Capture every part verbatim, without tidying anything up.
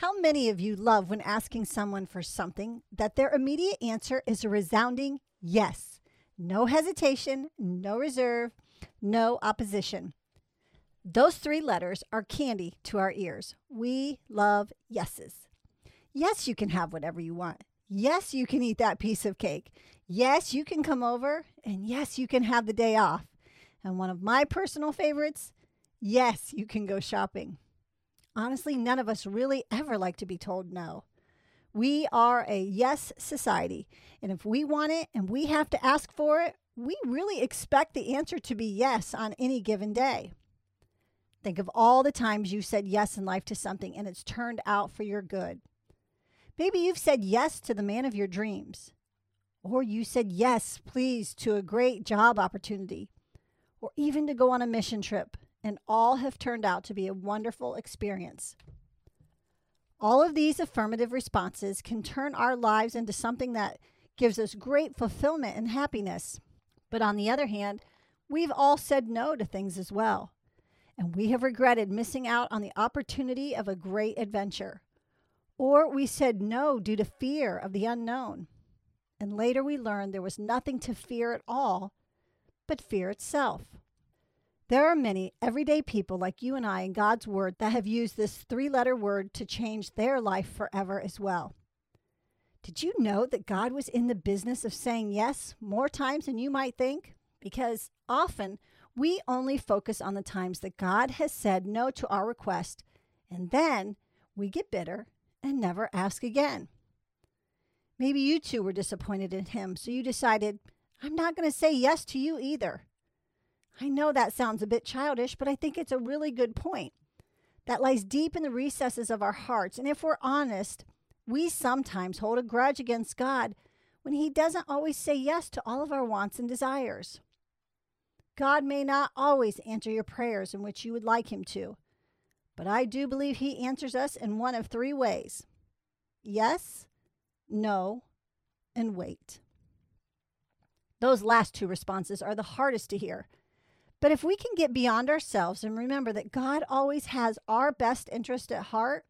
How many of you love when asking someone for something that their immediate answer is a resounding yes? No hesitation, no reserve, no opposition. Those three letters are candy to our ears. We love yeses. Yes, you can have whatever you want. Yes, you can eat that piece of cake. Yes, you can come over. And yes, you can have the day off. And one of my personal favorites, yes, you can go shopping. Honestly, none of us really ever like to be told no. We are a yes society. And if we want it and we have to ask for it, we really expect the answer to be yes on any given day. Think of all the times you said yes in life to something and it's turned out for your good. Maybe you've said yes to the man of your dreams. Or you said yes, please, to a great job opportunity. Or even to go on a mission trip. And all have turned out to be a wonderful experience. All of these affirmative responses can turn our lives into something that gives us great fulfillment and happiness. But on the other hand, we've all said no to things as well. And we have regretted missing out on the opportunity of a great adventure. Or we said no due to fear of the unknown. And later we learned there was nothing to fear at all, but fear itself. There are many everyday people like you and I in God's Word that have used this three-letter word to change their life forever as well. Did you know that God was in the business of saying yes more times than you might think? Because often we only focus on the times that God has said no to our request, and then we get bitter and never ask again. Maybe you too were disappointed in Him, so you decided, I'm not going to say yes to you either. I know that sounds a bit childish, but I think it's a really good point that lies deep in the recesses of our hearts. And if we're honest, we sometimes hold a grudge against God when He doesn't always say yes to all of our wants and desires. God may not always answer your prayers in which you would like Him to, but I do believe He answers us in one of three ways: yes, no, and wait. Those last two responses are the hardest to hear. But if we can get beyond ourselves and remember that God always has our best interest at heart,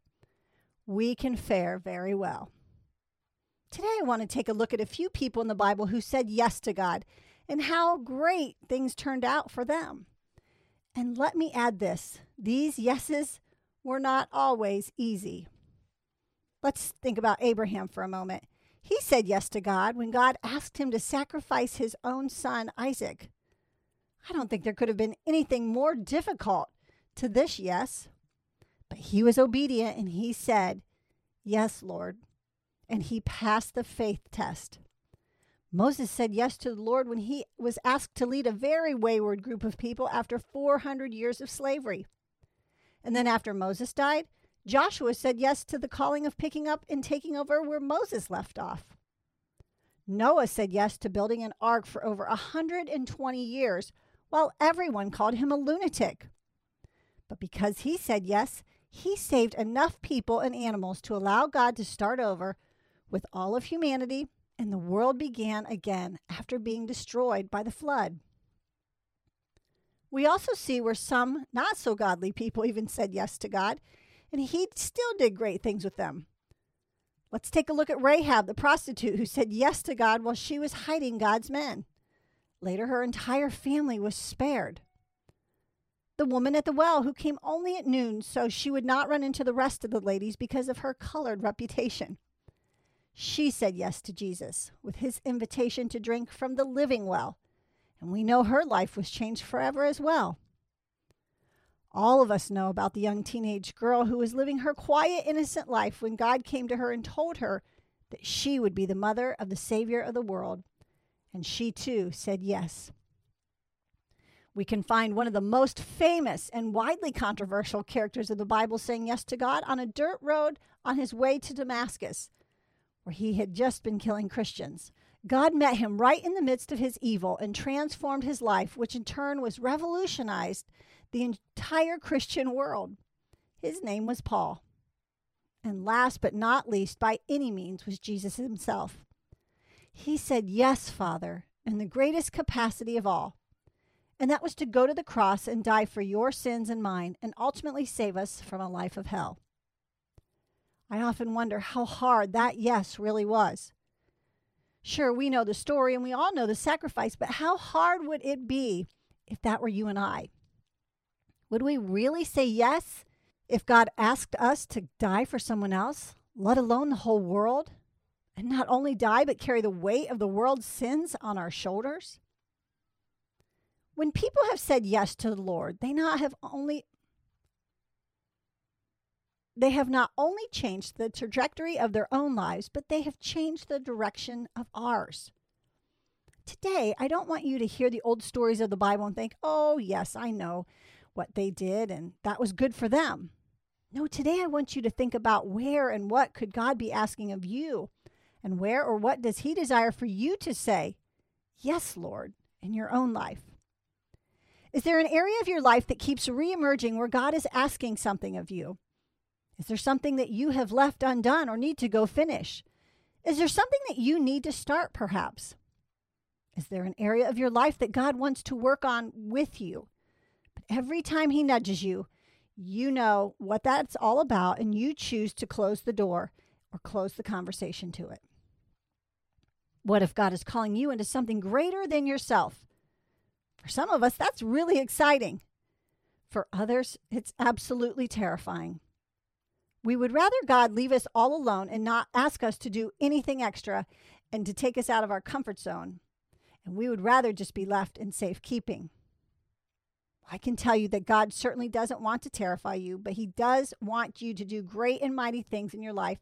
we can fare very well. Today I want to take a look at a few people in the Bible who said yes to God and how great things turned out for them. And let me add this, these yeses were not always easy. Let's think about Abraham for a moment. He said yes to God when God asked him to sacrifice his own son, Isaac. I don't think there could have been anything more difficult to this yes. But he was obedient and he said, yes, Lord. And he passed the faith test. Moses said yes to the Lord when he was asked to lead a very wayward group of people after four hundred years of slavery. And then after Moses died, Joshua said yes to the calling of picking up and taking over where Moses left off. Noah said yes to building an ark for over one hundred twenty years, while everyone called him a lunatic. But because he said yes, he saved enough people and animals to allow God to start over with all of humanity, and the world began again after being destroyed by the flood. We also see where some not-so-godly people even said yes to God, and He still did great things with them. Let's take a look at Rahab, the prostitute, who said yes to God while she was hiding God's men. Later, her entire family was spared. The woman at the well who came only at noon so she would not run into the rest of the ladies because of her colored reputation. She said yes to Jesus with His invitation to drink from the living well. And we know her life was changed forever as well. All of us know about the young teenage girl who was living her quiet, innocent life when God came to her and told her that she would be the mother of the Savior of the world. And she too said yes. We can find one of the most famous and widely controversial characters of the Bible saying yes to God on a dirt road on his way to Damascus, where he had just been killing Christians. God met him right in the midst of his evil and transformed his life, which in turn was revolutionized the entire Christian world. His name was Paul. And last but not least, by any means, was Jesus Himself. He said, yes, Father, in the greatest capacity of all. And that was to go to the cross and die for your sins and mine, and ultimately save us from a life of hell. I often wonder how hard that yes really was. Sure, we know the story and we all know the sacrifice, but how hard would it be if that were you and I? Would we really say yes if God asked us to die for someone else, let alone the whole world? And not only die, but carry the weight of the world's sins on our shoulders? When people have said yes to the Lord, they not have only they have not only changed the trajectory of their own lives, but they have changed the direction of ours. Today, I don't want you to hear the old stories of the Bible and think, oh, yes, I know what they did, and that was good for them. No, today I want you to think about where and what could God be asking of you, and where or what does He desire for you to say, yes, Lord, in your own life. Is there an area of your life that keeps reemerging where God is asking something of you? Is there something that you have left undone or need to go finish? Is there something that you need to start, perhaps? Is there an area of your life that God wants to work on with you? But every time He nudges you, you know what that's all about, and you choose to close the door or close the conversation to it. What if God is calling you into something greater than yourself? For some of us, that's really exciting. For others, it's absolutely terrifying. We would rather God leave us all alone and not ask us to do anything extra and to take us out of our comfort zone. And we would rather just be left in safekeeping. I can tell you that God certainly doesn't want to terrify you, but He does want you to do great and mighty things in your life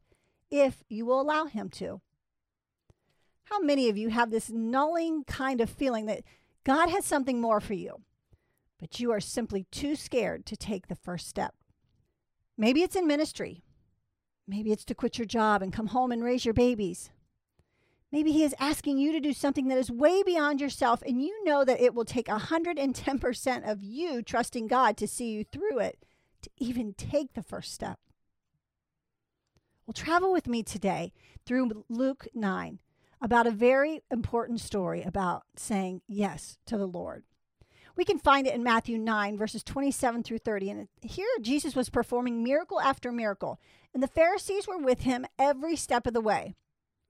if you will allow Him to. How many of you have this gnawing kind of feeling that God has something more for you, but you are simply too scared to take the first step? Maybe it's in ministry. Maybe it's to quit your job and come home and raise your babies. Maybe He is asking you to do something that is way beyond yourself, and you know that it will take one hundred ten percent of you trusting God to see you through it to even take the first step. Well, travel with me today through Luke nine about a very important story about saying yes to the Lord. We can find it in Matthew nine, verses twenty-seven through thirty. And here Jesus was performing miracle after miracle, and the Pharisees were with Him every step of the way.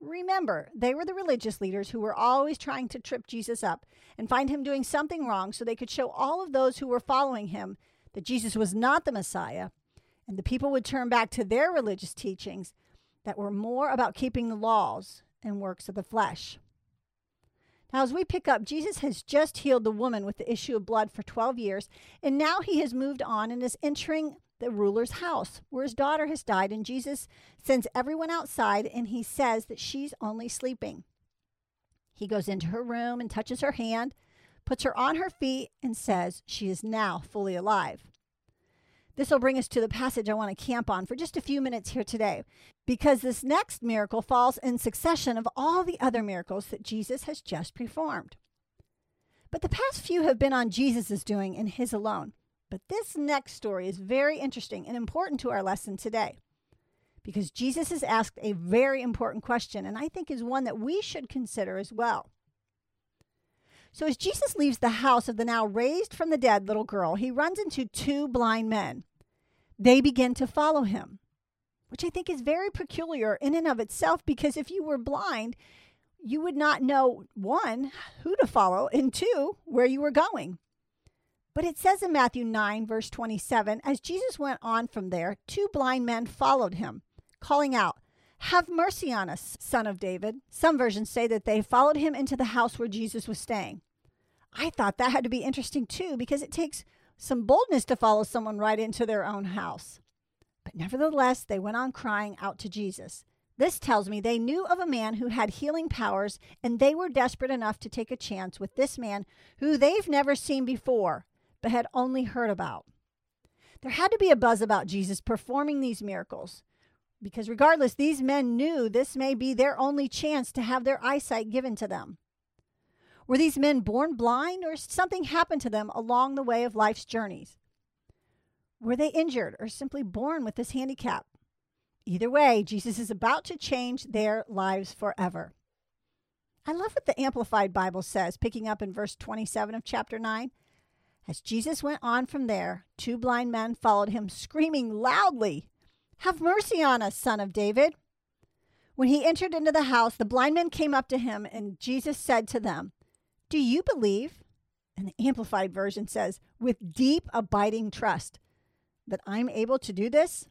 Remember, they were the religious leaders who were always trying to trip Jesus up and find Him doing something wrong so they could show all of those who were following Him that Jesus was not the Messiah, and the people would turn back to their religious teachings that were more about keeping the laws and works of the flesh. Now, as we pick up, Jesus has just healed the woman with the issue of blood for twelve years, and now He has moved on and is entering the ruler's house where his daughter has died, and Jesus sends everyone outside, and He says that she's only sleeping. He goes into her room and touches her hand, puts her on her feet, and says she is now fully alive. This will bring us to the passage I want to camp on for just a few minutes here today, because this next miracle falls in succession of all the other miracles that Jesus has just performed. But the past few have been on Jesus' doing and His alone. But this next story is very interesting and important to our lesson today, because Jesus has asked a very important question, and I think is one that we should consider as well. So as Jesus leaves the house of the now raised from the dead little girl, He runs into two blind men. They begin to follow Him, which I think is very peculiar in and of itself, because if you were blind, you would not know, one, who to follow, and two, where you were going. But it says in Matthew nine, verse twenty-seven, as Jesus went on from there, two blind men followed Him, calling out, "Have mercy on us, Son of David." Some versions say that they followed Him into the house where Jesus was staying. I thought that had to be interesting too, because it takes some boldness to follow someone right into their own house. But nevertheless, they went on crying out to Jesus. This tells me they knew of a man who had healing powers, and they were desperate enough to take a chance with this man who they've never seen before, but had only heard about. There had to be a buzz about Jesus performing these miracles, because regardless, these men knew this may be their only chance to have their eyesight given to them. Were these men born blind, or something happened to them along the way of life's journeys? Were they injured or simply born with this handicap? Either way, Jesus is about to change their lives forever. I love what the Amplified Bible says, picking up in verse twenty-seven of chapter nine. As Jesus went on from there, two blind men followed Him, screaming loudly, Have mercy on us, son of David. When he entered into the house, the blind men came up to him, and Jesus said to them, Do you believe? And the Amplified Version says, with deep abiding trust, that I'm able to do this?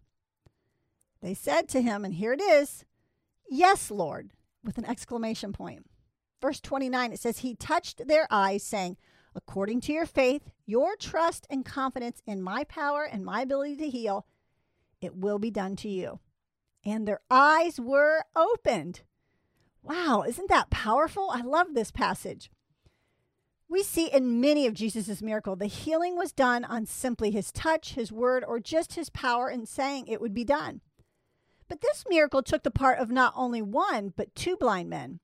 They said to him, and here it is, Yes, Lord, with an exclamation point. Verse twenty-nine, it says, He touched their eyes, saying, According to your faith, your trust and confidence in my power and my ability to heal, it will be done to you. And their eyes were opened. Wow, isn't that powerful? I love this passage. We see in many of Jesus' miracles, the healing was done on simply his touch, his word, or just his power in saying it would be done. But this miracle took the part of not only one, but two blind men.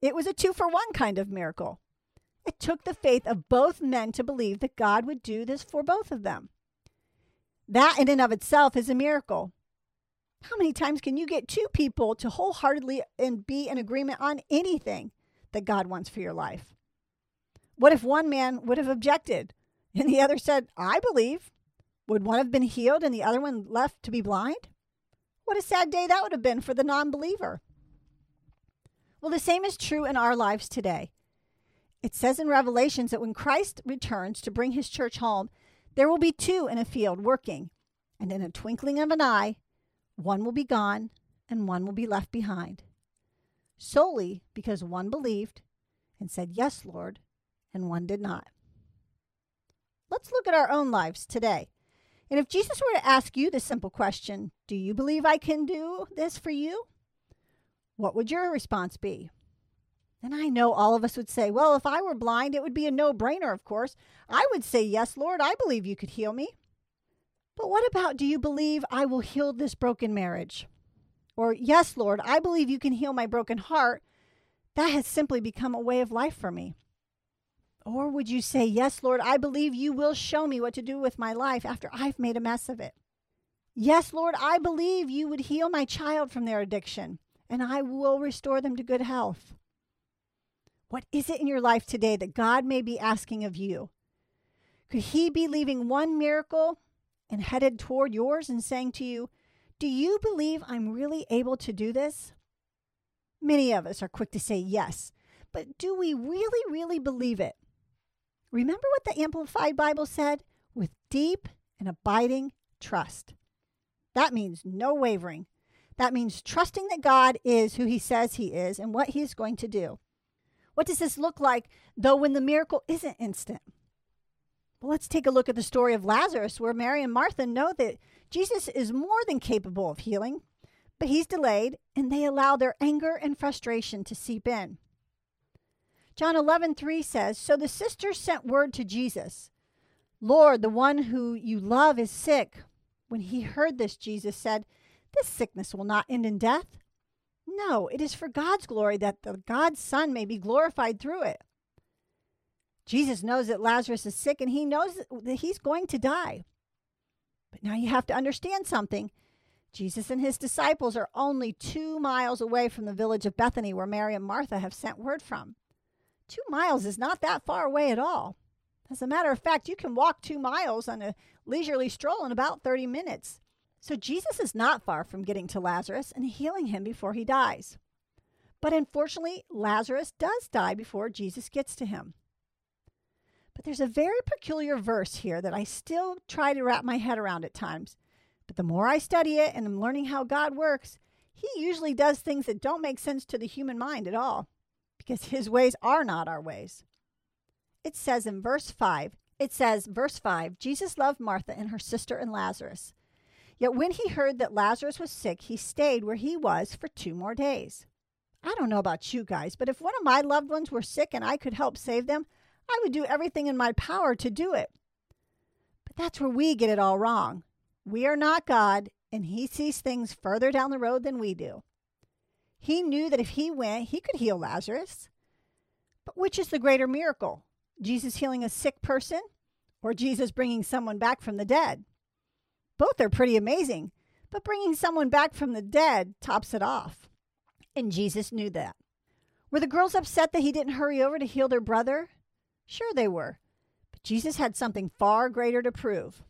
It was a two-for-one kind of miracle. It took the faith of both men to believe that God would do this for both of them. That in and of itself is a miracle. How many times can you get two people to wholeheartedly and be in agreement on anything that God wants for your life? What if one man would have objected and the other said, I believe? Would one have been healed and the other one left to be blind? What a sad day that would have been for the non-believer. Well, the same is true in our lives today. It says in Revelations that when Christ returns to bring his church home, there will be two in a field working, and in a twinkling of an eye, one will be gone and one will be left behind, solely because one believed and said, Yes, Lord, and one did not. Let's look at our own lives today. And if Jesus were to ask you the simple question, do you believe I can do this for you? What would your response be? And I know all of us would say, well, if I were blind, it would be a no-brainer, of course. I would say, yes, Lord, I believe you could heal me. But what about, do you believe I will heal this broken marriage? Or, yes, Lord, I believe you can heal my broken heart. That has simply become a way of life for me. Or would you say, yes, Lord, I believe you will show me what to do with my life after I've made a mess of it. Yes, Lord, I believe you would heal my child from their addiction, and I will restore them to good health. What is it in your life today that God may be asking of you? Could he be leaving one miracle and headed toward yours and saying to you, do you believe I'm really able to do this? Many of us are quick to say yes, but do we really, really believe it? Remember what the Amplified Bible said? With deep and abiding trust. That means no wavering. That means trusting that God is who he says he is and what he's going to do. What does this look like, though, when the miracle isn't instant? Well, let's take a look at the story of Lazarus, where Mary and Martha know that Jesus is more than capable of healing, but he's delayed, and they allow their anger and frustration to seep in. John eleven three says, So the sisters sent word to Jesus, Lord, the one who you love is sick. When he heard this, Jesus said, This sickness will not end in death. No, it is for God's glory that the God's Son may be glorified through it. Jesus knows that Lazarus is sick, and he knows that he's going to die. But now you have to understand something. Jesus and his disciples are only two miles away from the village of Bethany, where Mary and Martha have sent word from. Two miles is not that far away at all. As a matter of fact, you can walk two miles on a leisurely stroll in about thirty minutes. So Jesus is not far from getting to Lazarus and healing him before he dies. But unfortunately, Lazarus does die before Jesus gets to him. But there's a very peculiar verse here that I still try to wrap my head around at times. But the more I study it and I'm learning how God works, he usually does things that don't make sense to the human mind at all, because his ways are not our ways. It says in verse five, it says, verse five, Jesus loved Martha and her sister and Lazarus. Yet when he heard that Lazarus was sick, he stayed where he was for two more days. I don't know about you guys, but if one of my loved ones were sick and I could help save them, I would do everything in my power to do it. But that's where we get it all wrong. We are not God, and he sees things further down the road than we do. He knew that if he went, he could heal Lazarus. But which is the greater miracle? Jesus healing a sick person, or Jesus bringing someone back from the dead? Both are pretty amazing, but bringing someone back from the dead tops it off. And Jesus knew that. Were the girls upset that he didn't hurry over to heal their brother? Sure they were, but Jesus had something far greater to prove.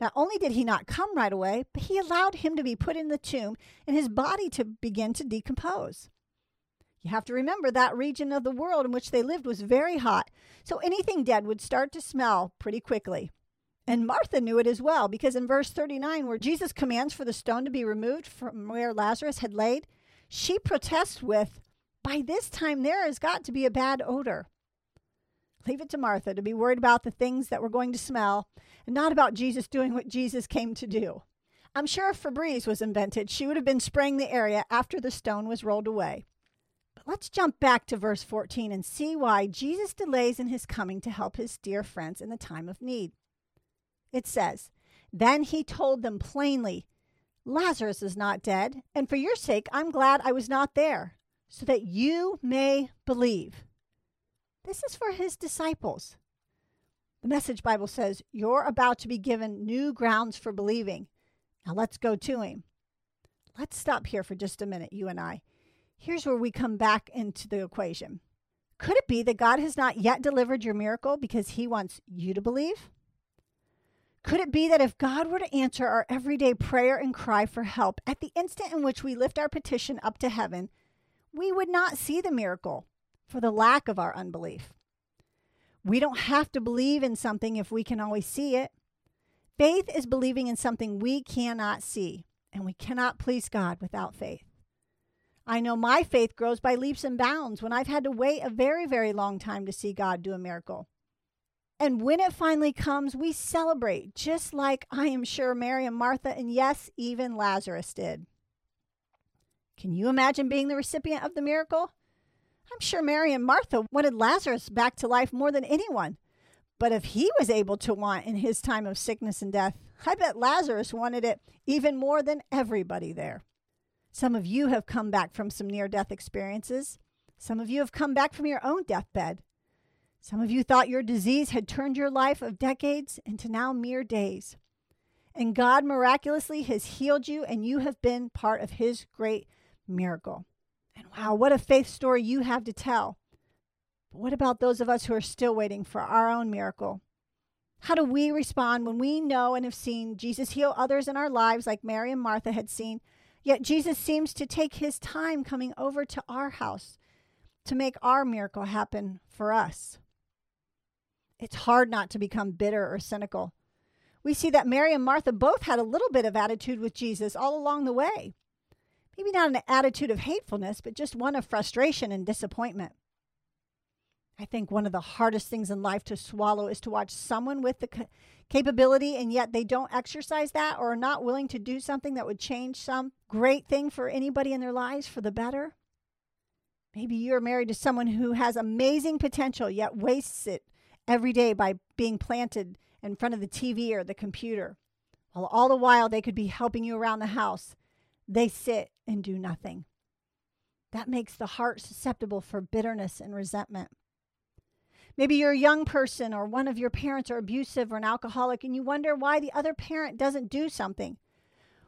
Not only did he not come right away, but he allowed him to be put in the tomb and his body to begin to decompose. You have to remember that region of the world in which they lived was very hot, so anything dead would start to smell pretty quickly. And Martha knew it as well, because in verse thirty-nine, where Jesus commands for the stone to be removed from where Lazarus had laid, she protests with, "By this time there has got to be a bad odor." Leave it to Martha to be worried about the things that were going to smell and not about Jesus doing what Jesus came to do. I'm sure if Febreze was invented, she would have been spraying the area after the stone was rolled away. But let's jump back to verse fourteen and see why Jesus delays in his coming to help his dear friends in the time of need. It says, "Then he told them plainly, 'Lazarus is not dead, and for your sake I'm glad I was not there, so that you may believe.'" This is for his disciples. The Message Bible says, "You're about to be given new grounds for believing. Now let's go to him." Let's stop here for just a minute, you and I. Here's where we come back into the equation. Could it be that God has not yet delivered your miracle because he wants you to believe? Could it be that if God were to answer our everyday prayer and cry for help at the instant in which we lift our petition up to heaven, we would not see the miracle for the lack of our unbelief? We don't have to believe in something if we can always see it. Faith is believing in something we cannot see, and we cannot please God without faith. I know my faith grows by leaps and bounds when I've had to wait a very, very long time to see God do a miracle. And when it finally comes, we celebrate, just like I am sure Mary and Martha, and yes, even Lazarus did. Can you imagine being the recipient of the miracle? I'm sure Mary and Martha wanted Lazarus back to life more than anyone. But if he was able to want in his time of sickness and death, I bet Lazarus wanted it even more than everybody there. Some of you have come back from some near-death experiences. Some of you have come back from your own deathbed. Some of you thought your disease had turned your life of decades into now mere days. And God miraculously has healed you, and you have been part of his great miracle. And wow, what a faith story you have to tell. But what about those of us who are still waiting for our own miracle? How do we respond when we know and have seen Jesus heal others in our lives like Mary and Martha had seen, yet Jesus seems to take his time coming over to our house to make our miracle happen for us? It's hard not to become bitter or cynical. We see that Mary and Martha both had a little bit of attitude with Jesus all along the way. Maybe not an attitude of hatefulness, but just one of frustration and disappointment. I think one of the hardest things in life to swallow is to watch someone with the c- capability and yet they don't exercise that or are not willing to do something that would change some great thing for anybody in their lives for the better. Maybe you're married to someone who has amazing potential yet wastes it every day by being planted in front of the T V or the computer, while all the while they could be helping you around the house. They sit and do nothing. That makes the heart susceptible for bitterness and resentment. Maybe you're a young person or one of your parents are abusive or an alcoholic, and you wonder why the other parent doesn't do something.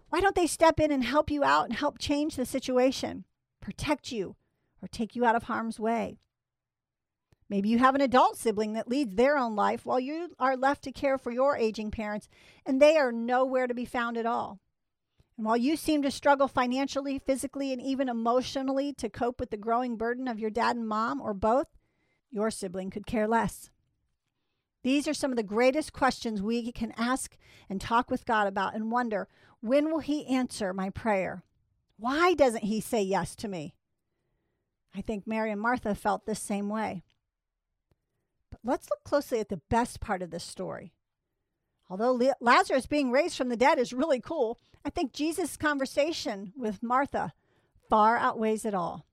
Why don't they step in and help you out and help change the situation, protect you, or take you out of harm's way? Maybe you have an adult sibling that leads their own life while you are left to care for your aging parents, and they are nowhere to be found at all. And while you seem to struggle financially, physically, and even emotionally to cope with the growing burden of your dad and mom or both, your sibling could care less. These are some of the greatest questions we can ask and talk with God about and wonder, when will he answer my prayer? Why doesn't he say yes to me? I think Mary and Martha felt the same way. But let's look closely at the best part of this story. Although Lazarus being raised from the dead is really cool, I think Jesus' conversation with Martha far outweighs it all.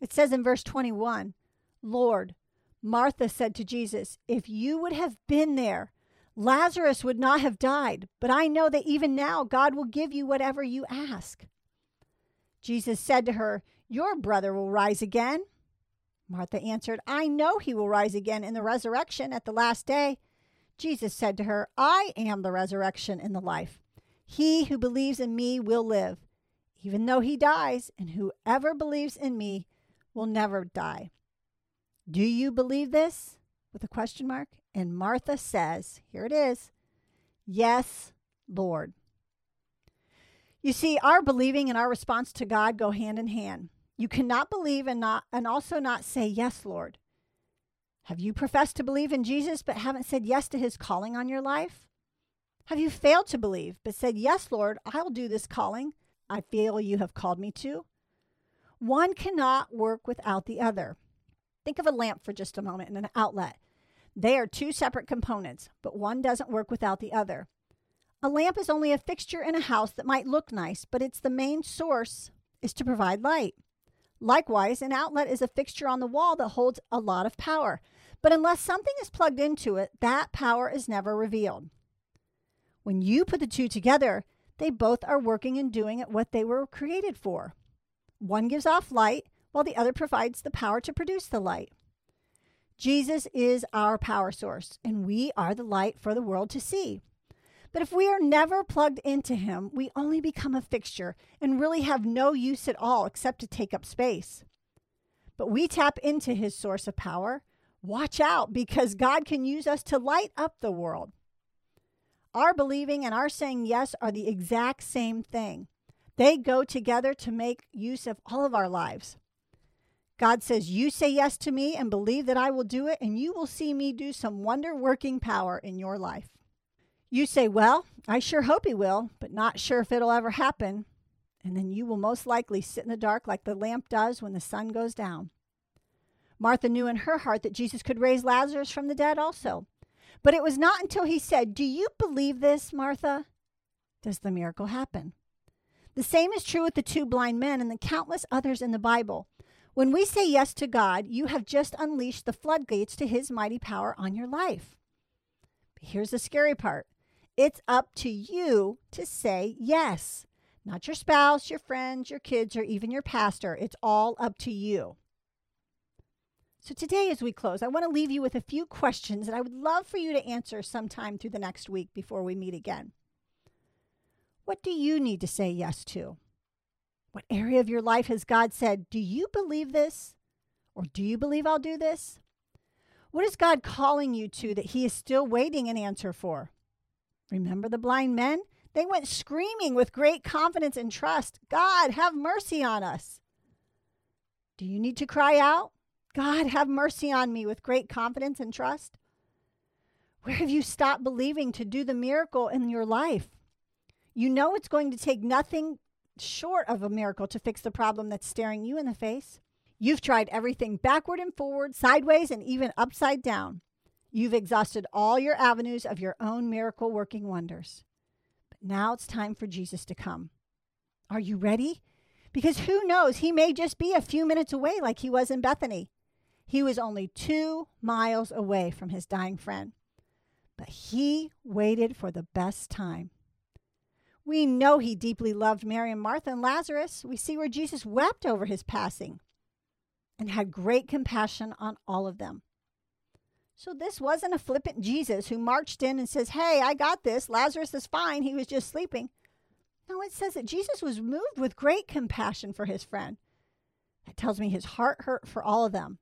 It says in verse twenty-one, "Lord, Martha said to Jesus, 'If you would have been there, Lazarus would not have died, but I know that even now God will give you whatever you ask.' Jesus said to her, 'Your brother will rise again.' Martha answered, 'I know he will rise again in the resurrection at the last day.' Jesus said to her, 'I am the resurrection and the life. He who believes in me will live, even though he dies, and whoever believes in me will never die. Do you believe this?'" with a question mark. And Martha says, here it is, Yes, Lord. You see, our believing and our response to God go hand in hand. You cannot believe and not, and also not say, yes, Lord. Have you professed to believe in Jesus but haven't said yes to his calling on your life? Have you failed to believe but said, yes, Lord, I'll do this calling I feel you have called me to? One cannot work without the other. Think of a lamp for just a moment and an outlet. They are two separate components, but one doesn't work without the other. A lamp is only a fixture in a house that might look nice, but its the main source is to provide light. Likewise, an outlet is a fixture on the wall that holds a lot of power, but unless something is plugged into it, that power is never revealed. When you put the two together, they both are working and doing at what they were created for. One gives off light, while the other provides the power to produce the light. Jesus is our power source, and we are the light for the world to see. But if we are never plugged into him, we only become a fixture and really have no use at all except to take up space. But we tap into his source of power. Watch out, because God can use us to light up the world. Our believing and our saying yes are the exact same thing. They go together to make use of all of our lives. God says, you say yes to me and believe that I will do it, and you will see me do some wonder-working power in your life. You say, well, I sure hope he will, but not sure if it'll ever happen. And then you will most likely sit in the dark like the lamp does when the sun goes down. Martha knew in her heart that Jesus could raise Lazarus from the dead also. But it was not until he said, do you believe this, Martha? Does the miracle happen? The same is true with the two blind men and the countless others in the Bible. When we say yes to God, you have just unleashed the floodgates to his mighty power on your life. But here's the scary part. It's up to you to say yes. Not your spouse, your friends, your kids, or even your pastor. It's all up to you. So today as we close, I want to leave you with a few questions that I would love for you to answer sometime through the next week before we meet again. What do you need to say yes to? What area of your life has God said, do you believe this? Or do you believe I'll do this? What is God calling you to that he is still waiting an answer for? Remember the blind men? They went screaming with great confidence and trust, God, have mercy on us. Do you need to cry out, God, have mercy on me, with great confidence and trust? Where have you stopped believing to do the miracle in your life? You know it's going to take nothing short of a miracle to fix the problem that's staring you in the face. You've tried everything backward and forward, sideways, and even upside down. You've exhausted all your avenues of your own miracle-working wonders. But now it's time for Jesus to come. Are you ready? Because who knows, he may just be a few minutes away like he was in Bethany. He was only two miles away from his dying friend. But he waited for the best time. We know he deeply loved Mary and Martha and Lazarus. We see where Jesus wept over his passing and had great compassion on all of them. So this wasn't a flippant Jesus who marched in and says, hey, I got this. Lazarus is fine. He was just sleeping. No, it says that Jesus was moved with great compassion for his friend. That tells me his heart hurt for all of them.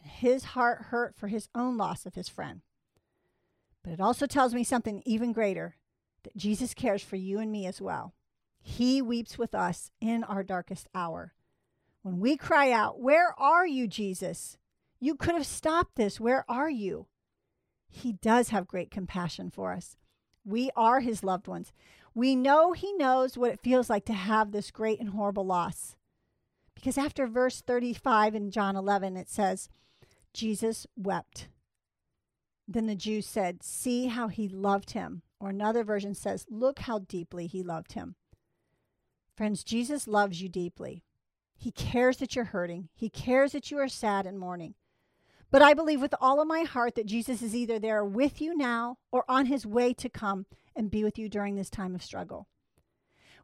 His heart hurt for his own loss of his friend. But it also tells me something even greater. That Jesus cares for you and me as well. He weeps with us in our darkest hour. When we cry out, where are you, Jesus? You could have stopped this. Where are you? He does have great compassion for us. We are his loved ones. We know he knows what it feels like to have this great and horrible loss. Because after verse thirty-five in John eleven, it says, Jesus wept. Then the Jews said, see how he loved him. Or another version says, look how deeply he loved him. Friends, Jesus loves you deeply. He cares that you're hurting. He cares that you are sad and mourning. But I believe with all of my heart that Jesus is either there with you now or on his way to come and be with you during this time of struggle.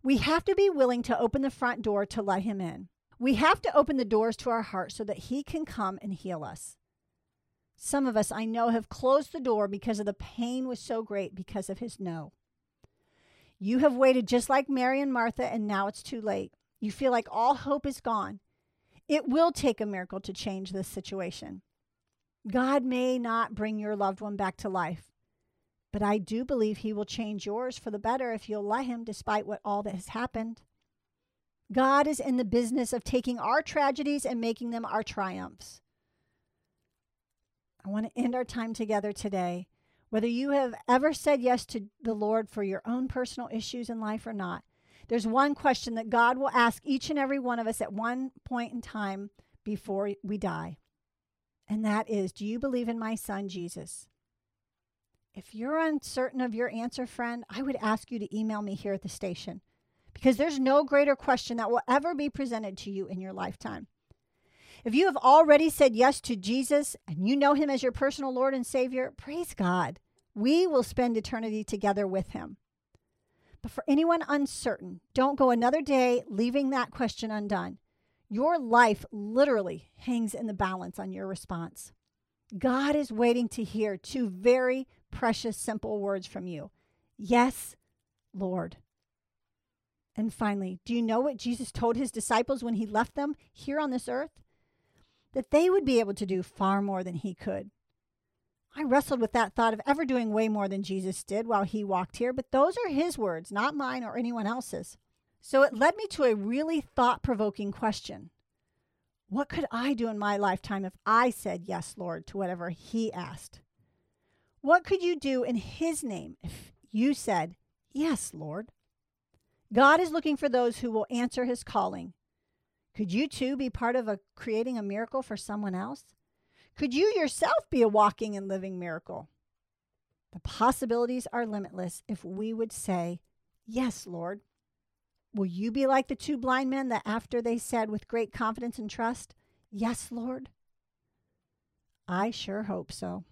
We have to be willing to open the front door to let him in. We have to open the doors to our heart so that he can come and heal us. Some of us, I know, have closed the door because of the pain was so great because of his no. You have waited just like Mary and Martha, and now it's too late. You feel like all hope is gone. It will take a miracle to change this situation. God may not bring your loved one back to life, But I do believe he will change yours for the better if you'll let him, despite what all that has happened. God is in the business of taking our tragedies and making them our triumphs. I want to end our time together today. Whether you have ever said yes to the Lord for your own personal issues in life or not, there's one question that God will ask each and every one of us at one point in time before we die. And that is, do you believe in my son, Jesus? If you're uncertain of your answer, friend, I would ask you to email me here at the station, because there's no greater question that will ever be presented to you in your lifetime. If you have already said yes to Jesus and you know him as your personal Lord and Savior, praise God. We will spend eternity together with him. But for anyone uncertain, don't go another day leaving that question undone. Your life literally hangs in the balance on your response. God is waiting to hear two very precious, simple words from you. Yes, Lord. And finally, do you know what Jesus told his disciples when he left them here on this earth? That they would be able to do far more than he could. I wrestled with that thought of ever doing way more than Jesus did while he walked here, but those are his words, not mine or anyone else's. So it led me to a really thought-provoking question. What could I do in my lifetime if I said, yes, Lord, to whatever he asked? What could you do in his name if you said, yes, Lord? God is looking for those who will answer his calling. Could you too be part of a, creating a miracle for someone else? Could you yourself be a walking and living miracle? The possibilities are limitless if we would say, yes, Lord. Will you be like the two blind men that after they said with great confidence and trust, yes, Lord? I sure hope so.